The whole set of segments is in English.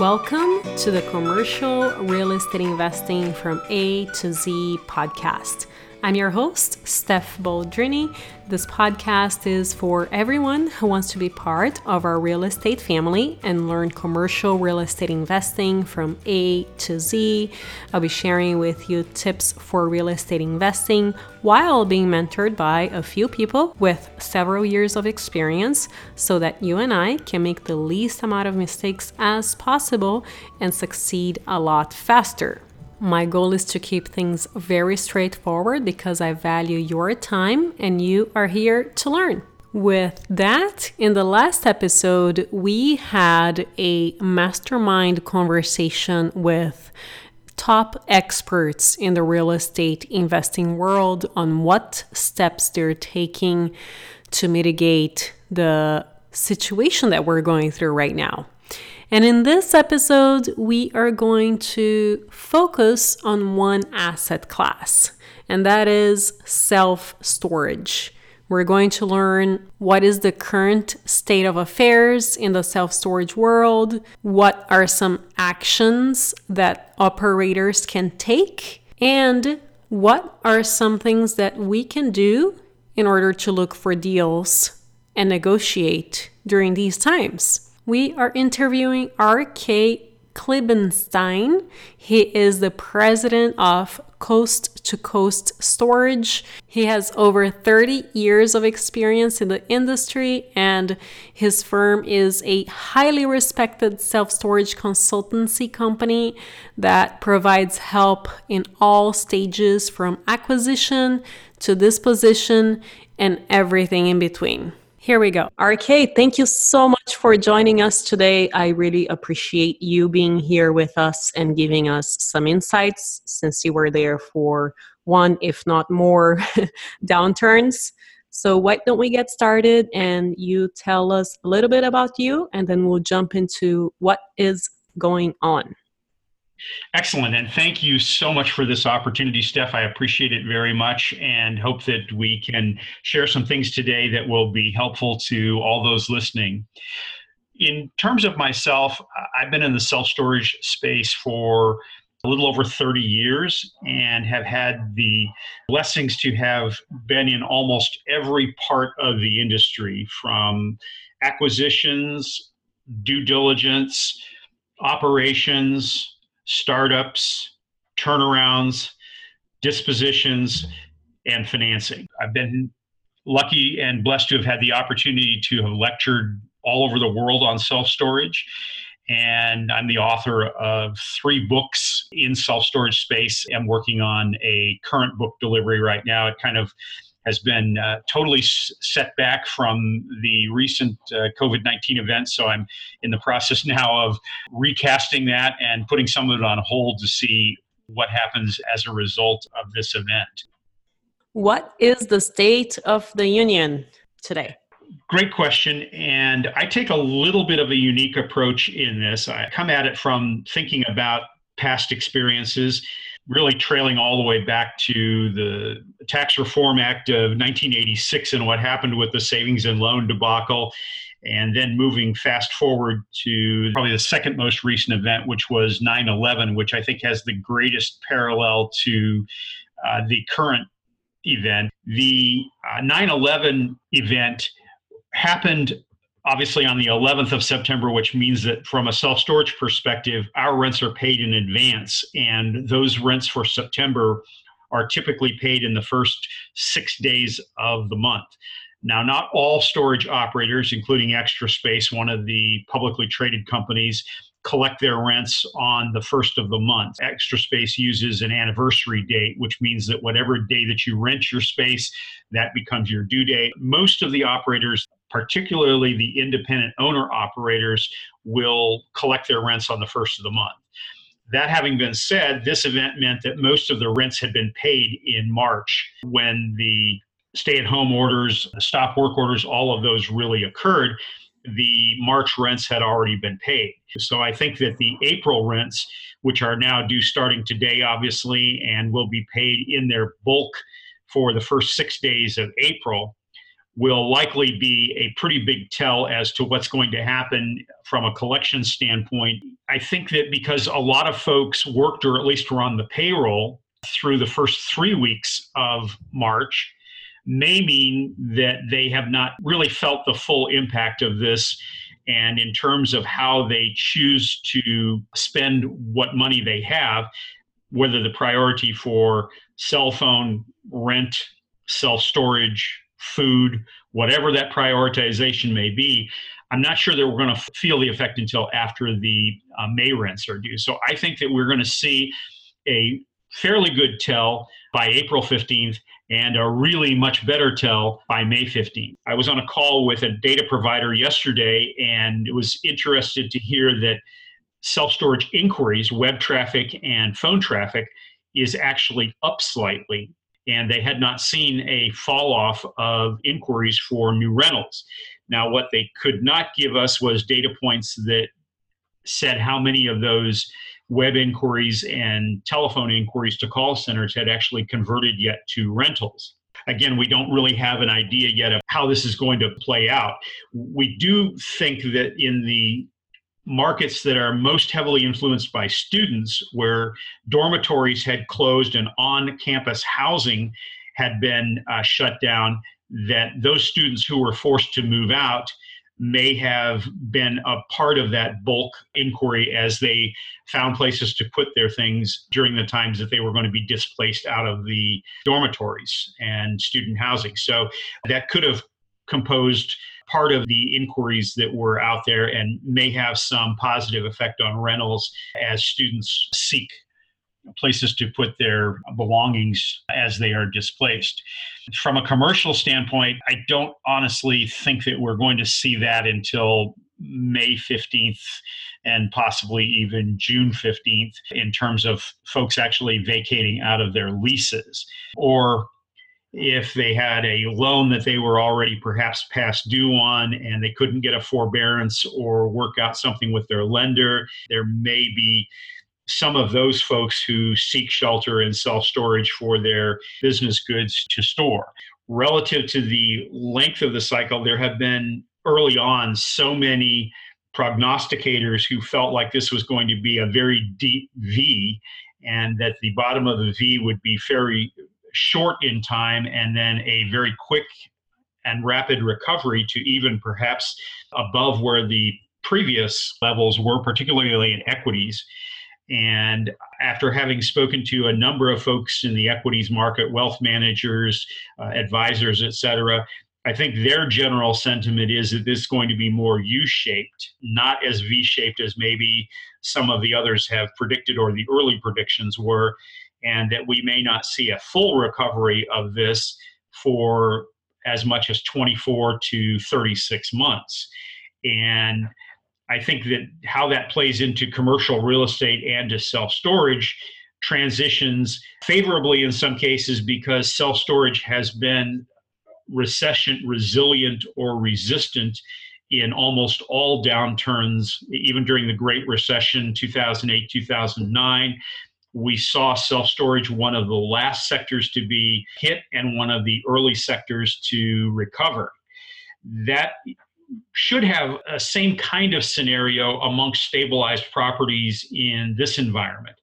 Welcome to the Commercial Real Estate Investing from A to Z podcast. I'm your host, Steph Baldrini. This podcast is for everyone who wants to be part of our real estate family and learn commercial real estate investing from A to Z. I'll be sharing with you tips for real estate investing while being mentored by a few people with several years of experience so that you and I can make the least amount of mistakes as possible and succeed a lot faster. My goal is to keep things very straightforward because I value your time and you are here to learn. With that, in the last episode, we had a mastermind conversation with top experts in the real estate investing world on what steps they're taking to mitigate the situation that we're going through right now. And in this episode, we are going to focus on one asset class, and that is self-storage. We're going to learn what is the current state of affairs in the self-storage world, what are some actions that operators can take, and what are some things that we can do in order to look for deals and negotiate during these times. We are interviewing RK Kliebenstein. He is the president of Coast to Coast Storage. He has over 30 years of experience in the industry, and his firm is a highly respected self-storage consultancy company that provides help in all stages from acquisition to disposition and everything in between. Here we go. RK, thank you so much for joining us today. I really appreciate you being here with us and giving us some insights since you were there for one, if not more, downturns. So why don't we get started and you tell us a little bit about you and then we'll jump into what is going on. Excellent. And thank you so much for this opportunity, Steph. I appreciate it very much and hope that we can share some things today that will be helpful to all those listening. In terms of myself, I've been in the self-storage space for a little over 30 years and have had the blessings to have been in almost every part of the industry, from acquisitions, due diligence, operations, startups, turnarounds, dispositions, and financing. I've been lucky and blessed to have had the opportunity to have lectured all over the world on self-storage. And I'm the author of 3 books in self-storage space. I'm working on a current book delivery right now. It kind of has been totally set back from the recent COVID-19 events. So I'm in the process now of recasting that and putting some of it on hold to see what happens as a result of this event. What is the state of the union today? Great question. And I take a little bit of a unique approach in this. I come at it from thinking about past experiences, really trailing all the way back to the Tax Reform Act of 1986 and what happened with the savings and loan debacle, and then moving fast forward to probably the second most recent event, which was 9/11, which I think has the greatest parallel to the current event. The 9/11 event happened obviously on the 11th of September, which means that from a self-storage perspective, our rents are paid in advance. And those rents for September are typically paid in the first 6 days of the month. Now, not all storage operators, including Extra Space, one of the publicly traded companies, collect their rents on the first of the month. Extra Space uses an anniversary date, which means that whatever day that you rent your space, that becomes your due date. Most of the operators, particularly the independent owner operators, will collect their rents on the first of the month. That having been said, this event meant that most of the rents had been paid in March when the stay-at-home orders, stop work orders, all of those really occurred. The March rents had already been paid. So I think that the April rents, which are now due starting today, obviously, and will be paid in their bulk for the first 6 days of April, will likely be a pretty big tell as to what's going to happen from a collection standpoint. I think that because a lot of folks worked or at least were on the payroll through the first 3 weeks of March may mean that they have not really felt the full impact of this. And in terms of how they choose to spend what money they have, whether the priority for cell phone, rent, self-storage, food, whatever that prioritization may be, I'm not sure that we're going to feel the effect until after the May rents are due. So I think that we're going to see a fairly good tell by April 15th and a really much better tell by May 15th. I was on a call with a data provider yesterday and was interested to hear that self-storage inquiries, web traffic and phone traffic, is actually up slightly. And they had not seen a fall off of inquiries for new rentals. Now, what they could not give us was data points that said how many of those web inquiries and telephone inquiries to call centers had actually converted yet to rentals. Again, we don't really have an idea yet of how this is going to play out. We do think that in the markets that are most heavily influenced by students, where dormitories had closed and on-campus housing had been shut down, that those students who were forced to move out may have been a part of that bulk inquiry as they found places to put their things during the times that they were going to be displaced out of the dormitories and student housing. So that could have composed part of the inquiries that were out there and may have some positive effect on rentals as students seek places to put their belongings as they are displaced. From a commercial standpoint, I don't honestly think that we're going to see that until May 15th and possibly even June 15th in terms of folks actually vacating out of their leases, or if they had a loan that they were already perhaps past due on and they couldn't get a forbearance or work out something with their lender, there may be some of those folks who seek shelter and self-storage for their business goods to store. Relative to the length of the cycle, there have been early on so many prognosticators who felt like this was going to be a very deep V and that the bottom of the V would be very short in time and then a very quick and rapid recovery to even perhaps above where the previous levels were, particularly in equities. And after having spoken to a number of folks in the equities market, wealth managers, advisors, et cetera, I think their general sentiment is that this is going to be more U-shaped, not as V-shaped as maybe some of the others have predicted or the early predictions were, and that we may not see a full recovery of this for as much as 24 to 36 months. And I think that how that plays into commercial real estate and to self-storage transitions favorably in some cases because self-storage has been recession resilient or resistant in almost all downturns, even during the Great Recession, 2008, 2009. We saw self-storage one of the last sectors to be hit and one of the early sectors to recover. That should have a same kind of scenario amongst stabilized properties in this environment.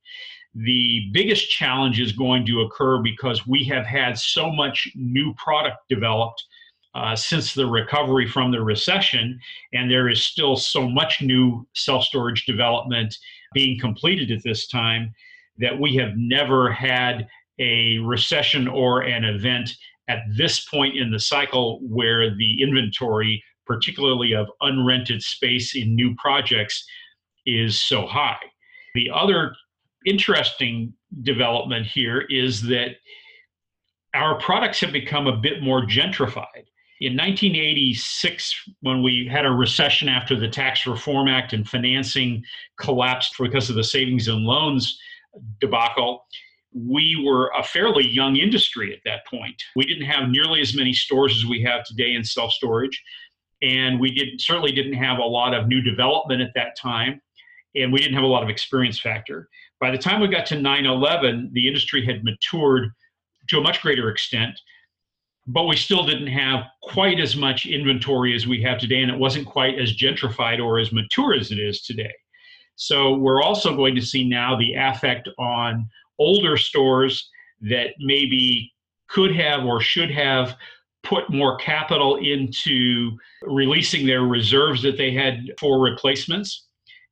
The biggest challenge is going to occur because we have had so much new product developed since the recovery from the recession, and there is still so much new self-storage development being completed at this time that we have never had a recession or an event at this point in the cycle where the inventory, particularly of unrented space in new projects, is so high. The other interesting development here is that our products have become a bit more gentrified. In 1986, when we had a recession after the Tax Reform Act and financing collapsed because of the savings and loans debacle, we were a fairly young industry at that point. We didn't have nearly as many stores as we have today in self-storage, and we certainly didn't have a lot of new development at that time, and we didn't have a lot of experience factor. By the time we got to 9/11, the industry had matured to a much greater extent, but we still didn't have quite as much inventory as we have today, and it wasn't quite as gentrified or as mature as it is today. So we're also going to see now the affect on older stores that maybe could have or should have put more capital into releasing their reserves that they had for replacements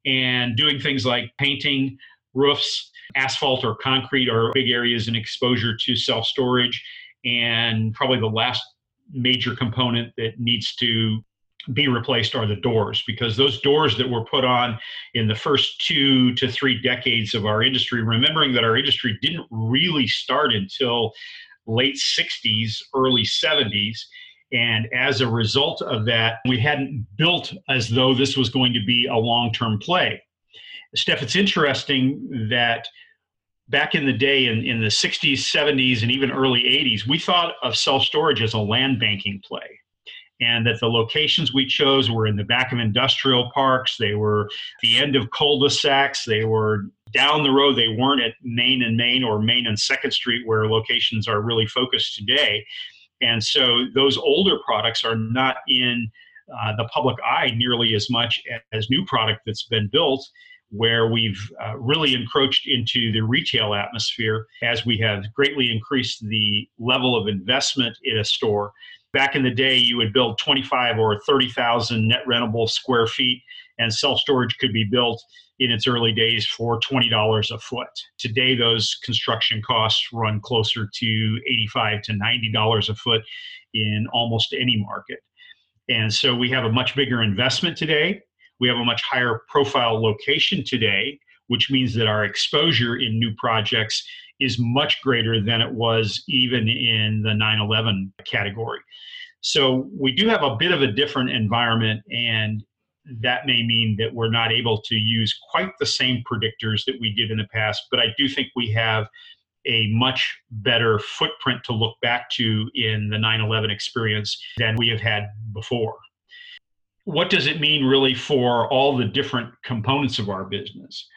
and doing things like painting roofs, asphalt or concrete are big areas in exposure to self-storage. And probably the last major component that needs to be replaced are the doors, because those doors that were put on in the first 2 to 3 decades of our industry, remembering that our industry didn't really start until late 60s, early 70s. And as a result of that, we hadn't built as though this was going to be a long-term play. Steph, it's interesting that back in the day, in the 60s, 70s, and even early 80s, we thought of self-storage as a land banking play, and that the locations we chose were in the back of industrial parks, they were the end of cul-de-sacs, they were down the road, they weren't at Main and Main or Main and Second Street where locations are really focused today. And so those older products are not in the public eye nearly as much as new product that's been built, where we've really encroached into the retail atmosphere as we have greatly increased the level of investment in a store. Back in the day, you would build 25 or 30,000 net rentable square feet, and self-storage could be built in its early days for $20 a foot. Today, those construction costs run closer to $85 to $90 a foot in almost any market. And so we have a much bigger investment today. We have a much higher profile location today, which means that our exposure in new projects is much greater than it was even in the 9/11 category. So we do have a bit of a different environment, and that may mean that we're not able to use quite the same predictors that we did in the past, but I do think we have a much better footprint to look back to in the 9/11 experience than we have had before. What does it mean really for all the different components of our business?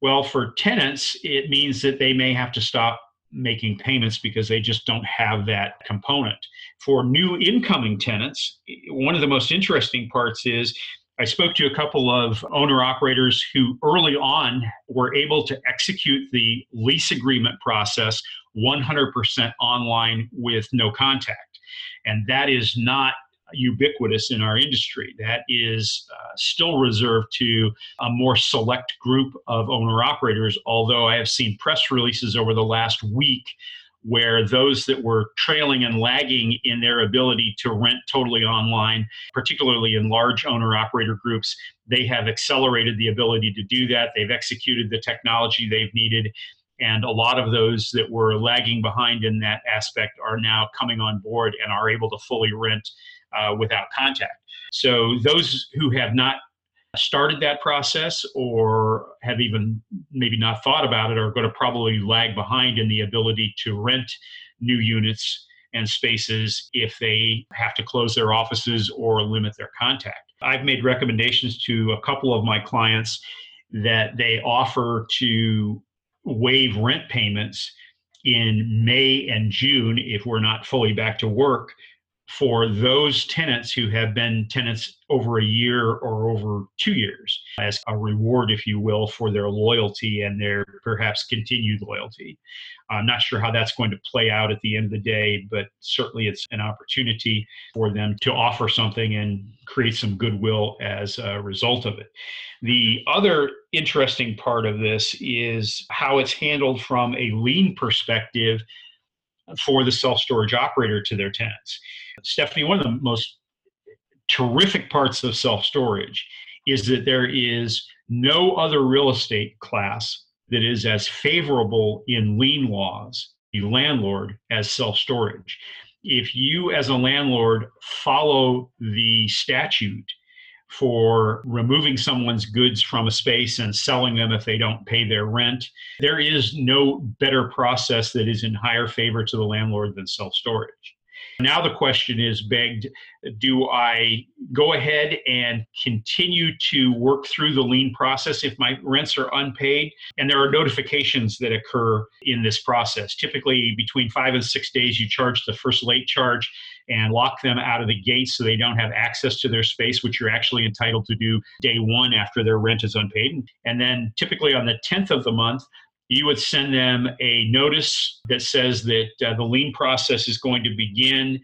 Well, for tenants, it means that they may have to stop making payments because they just don't have that component. For new incoming tenants, one of the most interesting parts is I spoke to a couple of owner-operators who early on were able to execute the lease agreement process 100% online with no contact. And that is not ubiquitous in our industry. That is still reserved to a more select group of owner-operators, although I have seen press releases over the last week where those that were trailing and lagging in their ability to rent totally online, particularly in large owner-operator groups, they have accelerated the ability to do that. They've executed the technology they've needed. And a lot of those that were lagging behind in that aspect are now coming on board and are able to fully rent without contact. So those who have not started that process or have even maybe not thought about it are going to probably lag behind in the ability to rent new units and spaces if they have to close their offices or limit their contact. I've made recommendations to a couple of my clients that they offer to waive rent payments in May and June if we're not fully back to work for those tenants who have been tenants over a year or over 2 years as a reward, if you will, for their loyalty and their perhaps continued loyalty. I'm not sure how that's going to play out at the end of the day, but certainly it's an opportunity for them to offer something and create some goodwill as a result of it. The other interesting part of this is how it's handled from a lien perspective for the self-storage operator to their tenants. Stephanie, one of the most terrific parts of self-storage is that there is no other real estate class that is as favorable in lien laws, the landlord, as self-storage. If you as a landlord follow the statute for removing someone's goods from a space and selling them if they don't pay their rent, there is no better process that is in higher favor to the landlord than self-storage. Now the question is begged, do I go ahead and continue to work through the lien process if my rents are unpaid? And there are notifications that occur in this process. Typically between 5 and 6 days, you charge the first late charge and lock them out of the gate so they don't have access to their space, which you're actually entitled to do day one after their rent is unpaid. And then typically on the 10th of the month, you would send them a notice that says that the lien process is going to begin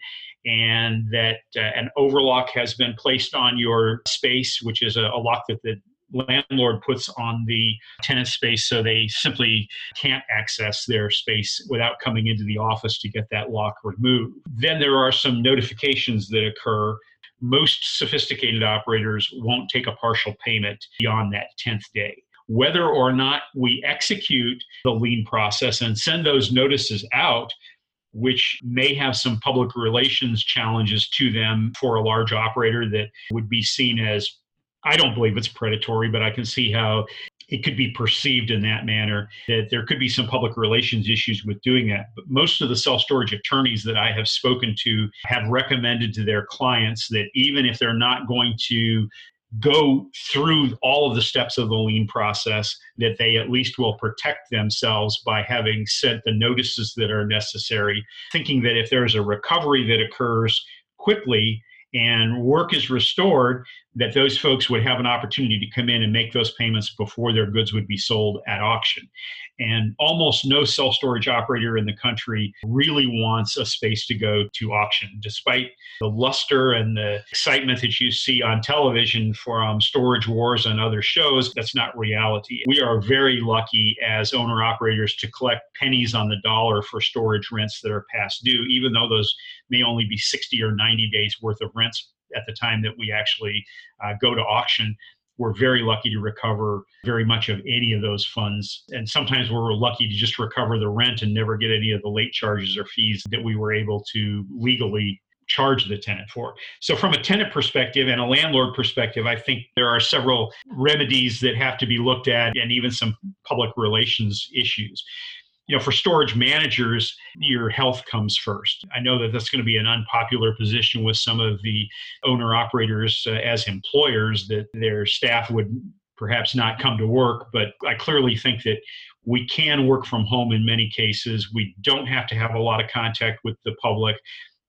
and that an overlock has been placed on your space, which is a lock that the landlord puts on the tenant's space so they simply can't access their space without coming into the office to get that lock removed. Then there are some notifications that occur. Most sophisticated operators won't take a partial payment beyond that 10th day. Whether or not we execute the lien process and send those notices out, which may have some public relations challenges to them for a large operator that would be seen as, I don't believe it's predatory, but I can see how it could be perceived in that manner, that there could be some public relations issues with doing that. But most of the self-storage attorneys that I have spoken to have recommended to their clients that even if they're not going to go through all of the steps of the lien process, that they at least will protect themselves by having sent the notices that are necessary, thinking that if there's a recovery that occurs quickly and work is restored, that those folks would have an opportunity to come in and make those payments before their goods would be sold at auction. And almost no self-storage operator in the country really wants a space to go to auction. Despite the luster and the excitement that you see on television from Storage Wars and other shows, that's not reality. We are very lucky as owner-operators to collect pennies on the dollar for storage rents that are past due, even though those may only be 60 or 90 days worth of rents at the time that we actually go to auction. We're very lucky to recover very much of any of those funds. And sometimes we're lucky to just recover the rent and never get any of the late charges or fees that we were able to legally charge the tenant for. So from a tenant perspective and a landlord perspective, I think there are several remedies that have to be looked at and even some public relations issues. You know, for storage managers, your health comes first. I know that that's going to be an unpopular position with some of the owner-operators as employers, that their staff would perhaps not come to work, but I clearly think that we can work from home in many cases. We don't have to have a lot of contact with the public.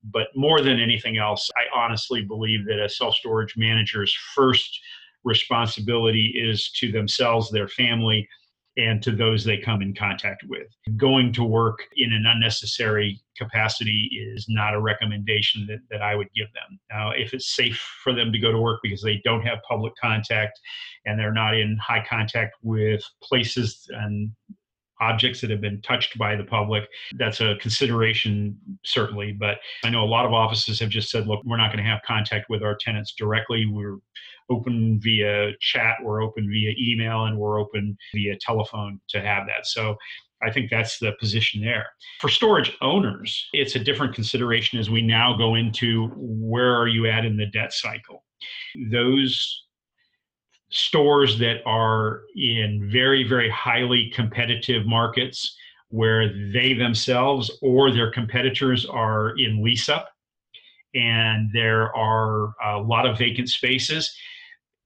But more than anything else, I honestly believe that a self-storage manager's first responsibility is to themselves, their family, and to those they come in contact with. Going to work in an unnecessary capacity is not a recommendation that I would give them. Now, if it's safe for them to go to work because they don't have public contact and they're not in high contact with places and objects that have been touched by the public, that's a consideration, certainly. But I know a lot of offices have just said, look, we're not going to have contact with our tenants directly. We're open via chat, we're open via email, and we're open via telephone to have that. So I think that's the position there. For storage owners, it's a different consideration as we now go into where are you at in the debt cycle. Those stores that are in very, very highly competitive markets where they themselves or their competitors are in lease up and there are a lot of vacant spaces.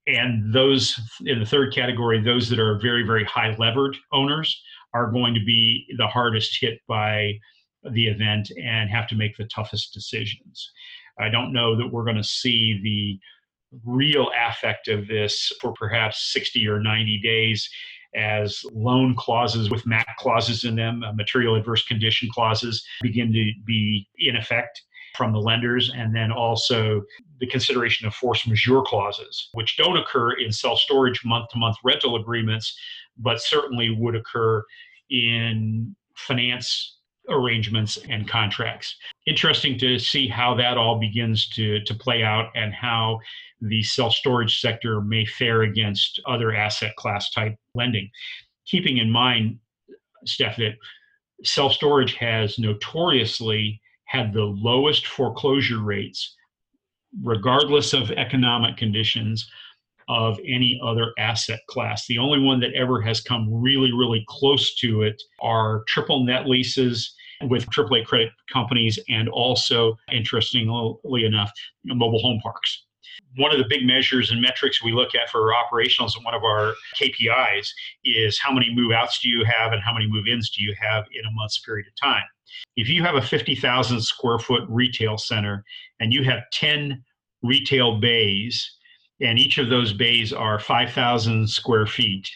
And those in the third category, those that are very, very high levered owners are going to be the hardest hit by the event and have to make the toughest decisions. I don't know that we're going to see the real effect of this for perhaps 60 or 90 days as loan clauses with MAC clauses in them, material adverse condition clauses, begin to be in effect from the lenders, and then also the consideration of force majeure clauses, which don't occur in self-storage month-to-month rental agreements, but certainly would occur in finance arrangements and contracts. Interesting to see how that all begins to play out and how the self-storage sector may fare against other asset class type lending. Keeping in mind, Steph, that self-storage has notoriously had the lowest foreclosure rates, regardless of economic conditions, of any other asset class. The only one that ever has come really, really close to it are triple net leases with AAA credit companies and also, interestingly enough, mobile home parks. One of the big measures and metrics we look at for operationals and one of our KPIs is how many move-outs do you have and how many move-ins do you have in a month's period of time. If you have a 50,000 square foot retail center and you have 10 retail bays, and each of those bays are 5,000 square feet,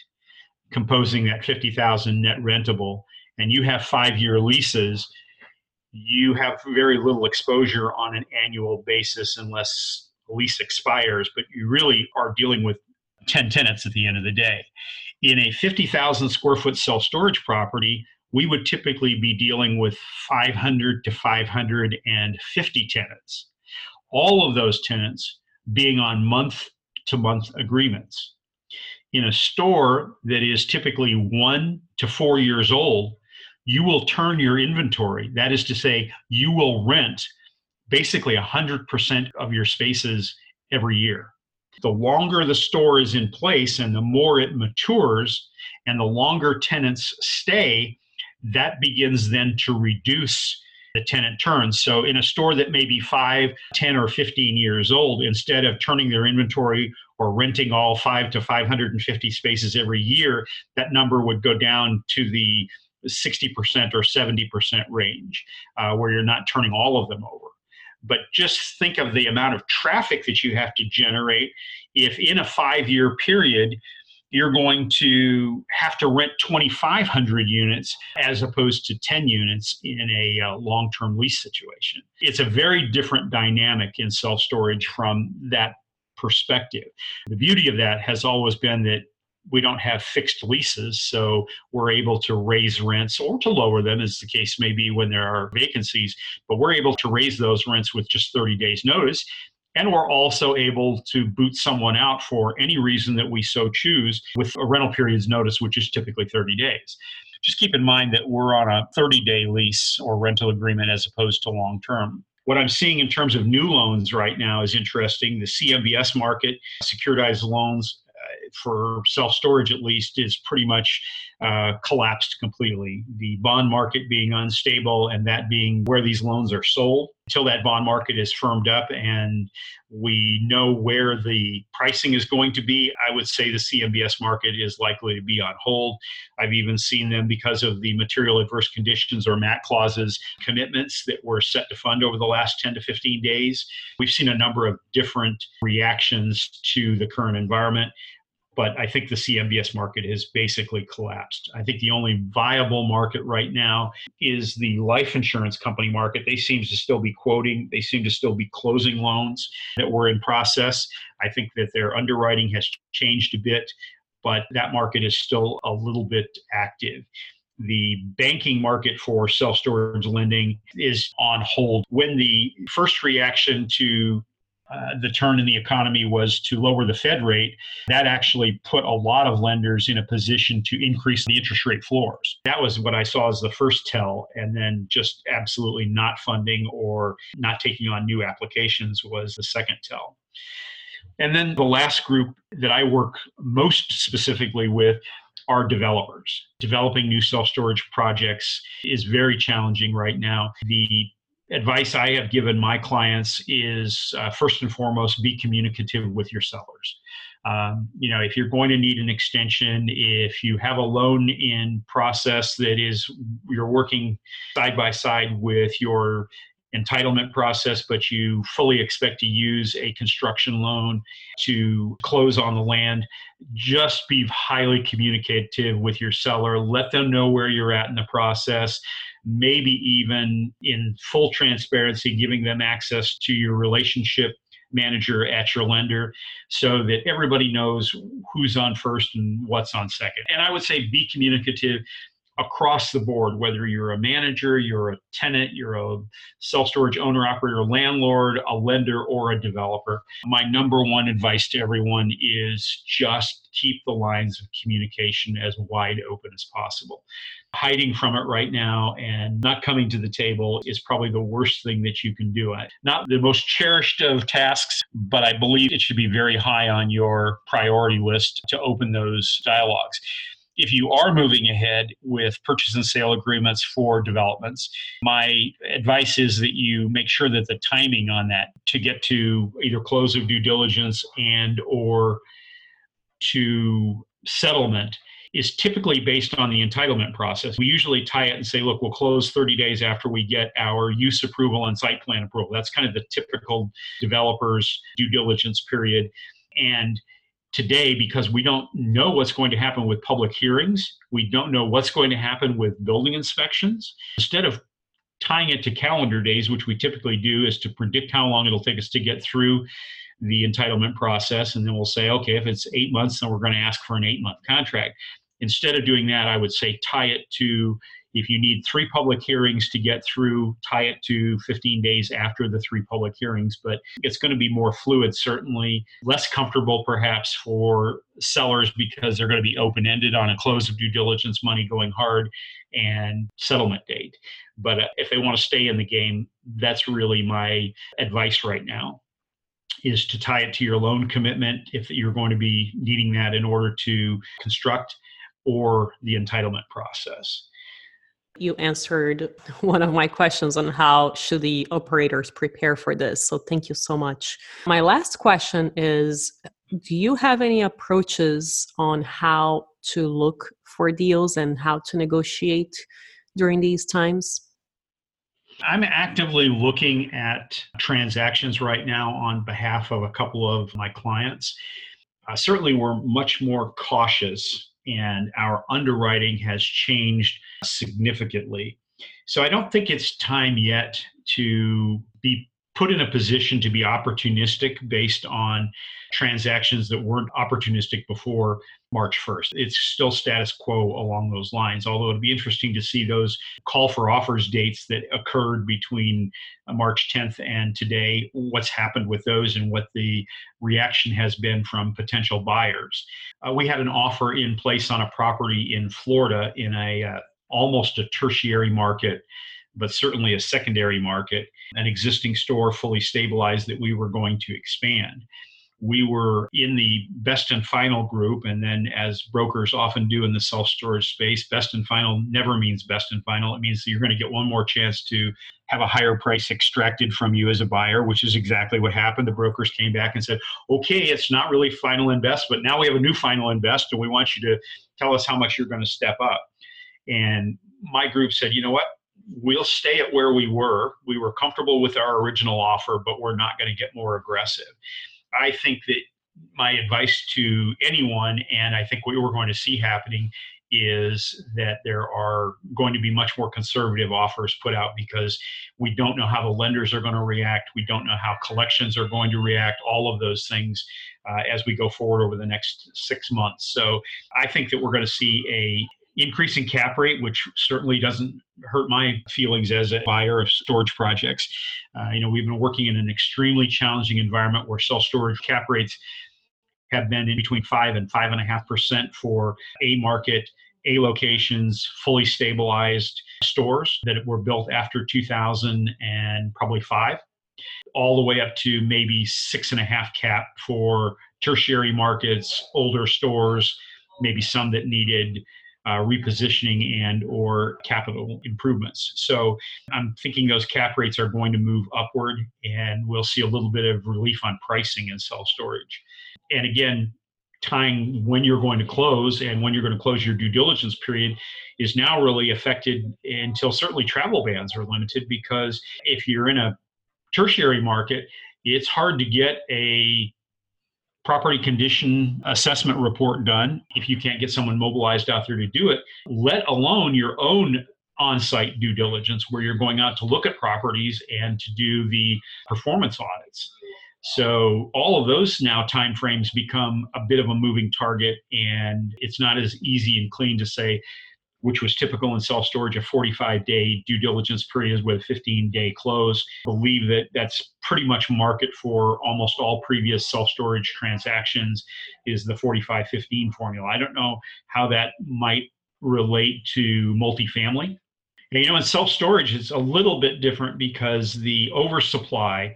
composing that 50,000 net rentable, and you have 5-year leases, you have very little exposure on an annual basis unless the lease expires, but you really are dealing with 10 tenants at the end of the day. In a 50,000 square foot self-storage property, we would typically be dealing with 500 to 550 tenants. All of those tenants being on month-to-month agreements. In a store that is typically 1 to 4 years old, you will turn your inventory. That is to say, you will rent basically 100% of your spaces every year. The longer the store is in place and the more it matures and the longer tenants stay, that begins then to reduce the tenant turns. So in a store that may be 5, 10, or 15 years old, instead of turning their inventory or renting all 5 to 550 spaces every year, that number would go down to the 60% or 70% range, where you're not turning all of them over. But just think of the amount of traffic that you have to generate if in a 5-year period, you're going to have to rent 2,500 units as opposed to 10 units in a long-term lease situation. It's a very different dynamic in self-storage from that perspective. The beauty of that has always been that we don't have fixed leases, so we're able to raise rents or to lower them, as the case may be when there are vacancies, but we're able to raise those rents with just 30 days' notice. And we're also able to boot someone out for any reason that we so choose with a rental period's notice, which is typically 30 days. Just keep in mind that we're on a 30-day lease or rental agreement as opposed to long-term. What I'm seeing in terms of new loans right now is interesting. The CMBS market, securitized loans for self-storage at least, is pretty much collapsed completely. The bond market being unstable and that being where these loans are sold. Until that bond market is firmed up and we know where the pricing is going to be, I would say the CMBS market is likely to be on hold. I've even seen them, because of the material adverse conditions or MAC clauses, commitments that were set to fund over the last 10 to 15 days. We've seen a number of different reactions to the current environment. But I think the CMBS market has basically collapsed. I think the only viable market right now is the life insurance company market. They seem to still be quoting. They seem to still be closing loans that were in process. I think that their underwriting has changed a bit, but that market is still a little bit active. The banking market for self-storage lending is on hold. When the first reaction to the turn in the economy was to lower the Fed rate, that actually put a lot of lenders in a position to increase the interest rate floors. That was what I saw as the first tell, and then just absolutely not funding or not taking on new applications was the second tell. And then the last group that I work most specifically with are developers. Developing new self-storage projects is very challenging right now. The advice I have given my clients is first and foremost, be communicative with your sellers. If you're going to need an extension, if you have a loan in process that is, you're working side by side with your entitlement process, but you fully expect to use a construction loan to close on the land, just be highly communicative with your seller. Let them know where you're at in the process. Maybe even in full transparency, giving them access to your relationship manager at your lender so that everybody knows who's on first and what's on second. And I would say be communicative across the board, whether you're a manager, you're a tenant, you're a self-storage owner, operator, landlord, a lender, or a developer. My number one advice to everyone is just keep the lines of communication as wide open as possible. Hiding from it right now and not coming to the table is probably the worst thing that you can do. Not the most cherished of tasks, but I believe it should be very high on your priority list to open those dialogues. if you are moving ahead with purchase and sale agreements for developments, my advice is that you make sure that the timing on that to get to either close of due diligence and or to settlement is typically based on the entitlement process. We usually tie it and say, look, we'll close 30 days after we get our use approval and site plan approval. That's kind of the typical developer's due diligence period. And today, because we don't know what's going to happen with public hearings, we don't know what's going to happen with building inspections, instead of tying it to calendar days, which we typically do, is to predict how long it'll take us to get through the entitlement process. And then we'll say, okay, if it's 8 months, then we're going to ask for an 8-month contract. Instead of doing that, I would say tie it to, if you need 3 public hearings to get through, tie it to 15 days after the 3 public hearings. But it's going to be more fluid, certainly, less comfortable perhaps for sellers because they're going to be open-ended on a close of due diligence, money going hard, and settlement date. But if they want to stay in the game, that's really my advice right now, is to tie it to your loan commitment if you're going to be needing that in order to construct, or the entitlement process. You answered one of my questions on how should the operators prepare for this. So thank you so much. My last question is, do you have any approaches on how to look for deals and how to negotiate during these times? I'm actively looking at transactions right now on behalf of a couple of my clients. Certainly, we're much more cautious, and our underwriting has changed significantly. So I don't think it's time yet to be put in a position to be opportunistic based on transactions that weren't opportunistic before March 1st. It's still status quo along those lines, although it'd be interesting to see those call for offers dates that occurred between March 10th and today, what's happened with those and what the reaction has been from potential buyers. We had an offer in place on a property in Florida in a almost a tertiary market, but certainly a secondary market, an existing store fully stabilized that we were going to expand. We were in the best and final group, and then as brokers often do in the self-storage space, best and final never means best and final. It means that you're going to get one more chance to have a higher price extracted from you as a buyer, which is exactly what happened. The brokers came back and said, okay, it's not really final invest, but now we have a new final invest, and we want you to tell us how much you're going to step up. And my group said, you know what? We'll stay at where we were. We were comfortable with our original offer, but we're not going to get more aggressive. I think that my advice to anyone, and I think what we're going to see happening, is that there are going to be much more conservative offers put out because we don't know how the lenders are going to react. We don't know how collections are going to react, all of those things as we go forward over the next 6 months. So I think that we're going to see an increasing cap rate, which certainly doesn't hurt my feelings as a buyer of storage projects. We've been working in an extremely challenging environment where self-storage cap rates have been in between 5% and 5.5% for A market, A locations, fully stabilized stores that were built after 2000 and probably 5, all the way up to maybe 6.5 cap for tertiary markets, older stores, maybe some that needed repositioning and or capital improvements. So I'm thinking those cap rates are going to move upward, and we'll see a little bit of relief on pricing in self-storage. And again, tying when you're going to close and when you're going to close your due diligence period is now really affected until certainly travel bans are limited, because if you're in a tertiary market, it's hard to get a property condition assessment report done if you can't get someone mobilized out there to do it, let alone your own on-site due diligence where you're going out to look at properties and to do the performance audits. So all of those now timeframes become a bit of a moving target, and it's not as easy and clean to say, which was typical in self-storage, a 45-day due diligence period with a 15-day close. I believe that that's pretty much market for almost all previous self-storage transactions, is the 45-15 formula. I don't know how that might relate to multifamily. And in self-storage, it's a little bit different because the oversupply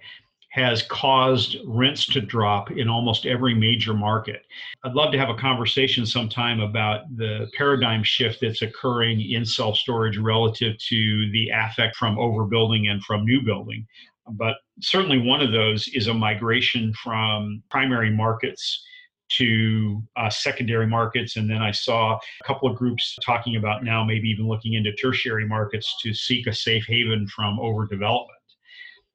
has caused rents to drop in almost every major market. I'd love to have a conversation sometime about the paradigm shift that's occurring in self-storage relative to the affect from overbuilding and from new building. But certainly one of those is a migration from primary markets to secondary markets. And then I saw a couple of groups talking about now maybe even looking into tertiary markets to seek a safe haven from overdevelopment.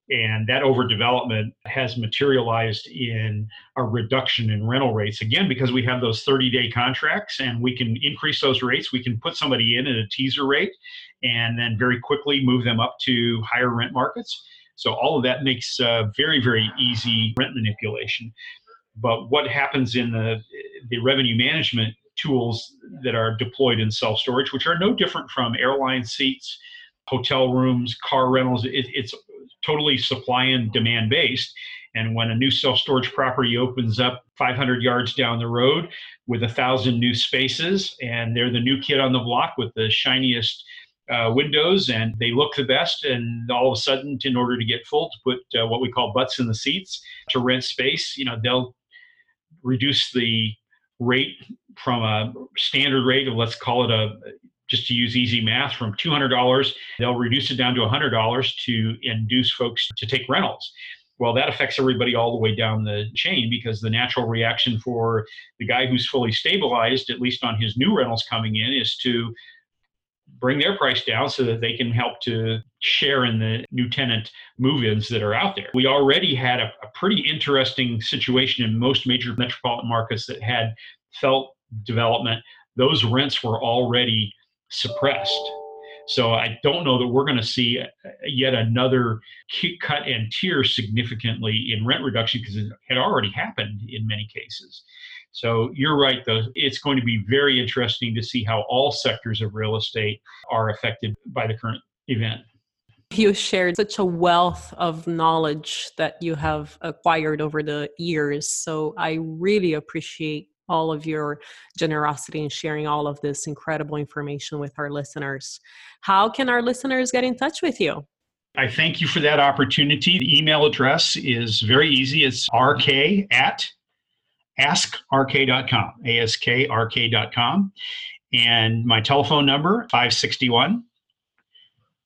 And that overdevelopment has materialized in a reduction in rental rates, again, because we have those 30-day contracts and we can increase those rates. We can put somebody in at a teaser rate and then very quickly move them up to higher rent markets. So all of that makes very, very easy rent manipulation. But what happens in the revenue management tools that are deployed in self-storage, which are no different from airline seats, hotel rooms, car rentals, it's totally supply and demand based. And when a new self-storage property opens up 500 yards down the road with 1,000 new spaces, and they're the new kid on the block with the shiniest windows, and they look the best, and all of a sudden, in order to get full, to put what we call butts in the seats to rent space, they'll reduce the rate from a standard rate of, let's call it just to use easy math, from $200, they'll reduce it down to $100 to induce folks to take rentals. Well, that affects everybody all the way down the chain, because the natural reaction for the guy who's fully stabilized, at least on his new rentals coming in, is to bring their price down so that they can help to share in the new tenant move-ins that are out there. We already had a pretty interesting situation in most major metropolitan markets that had felt development. Those rents were already suppressed. So I don't know that we're going to see yet another cut and tier significantly in rent reduction, because it had already happened in many cases. So you're right, though. It's going to be very interesting to see how all sectors of real estate are affected by the current event. You shared such a wealth of knowledge that you have acquired over the years. So I really appreciate all of your generosity in sharing all of this incredible information with our listeners. How can our listeners get in touch with you? I thank you for that opportunity. The email address is very easy. It's rk@askrk.com, askrk.com. And my telephone number,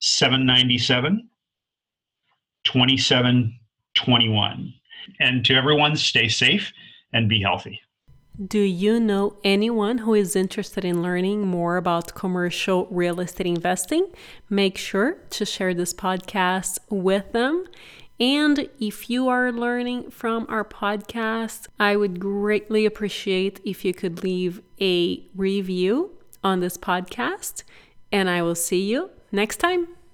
561-797-2721. And to everyone, stay safe and be healthy. Do you know anyone who is interested in learning more about commercial real estate investing? Make sure to share this podcast with them. And if you are learning from our podcast, I would greatly appreciate if you could leave a review on this podcast. And I will see you next time.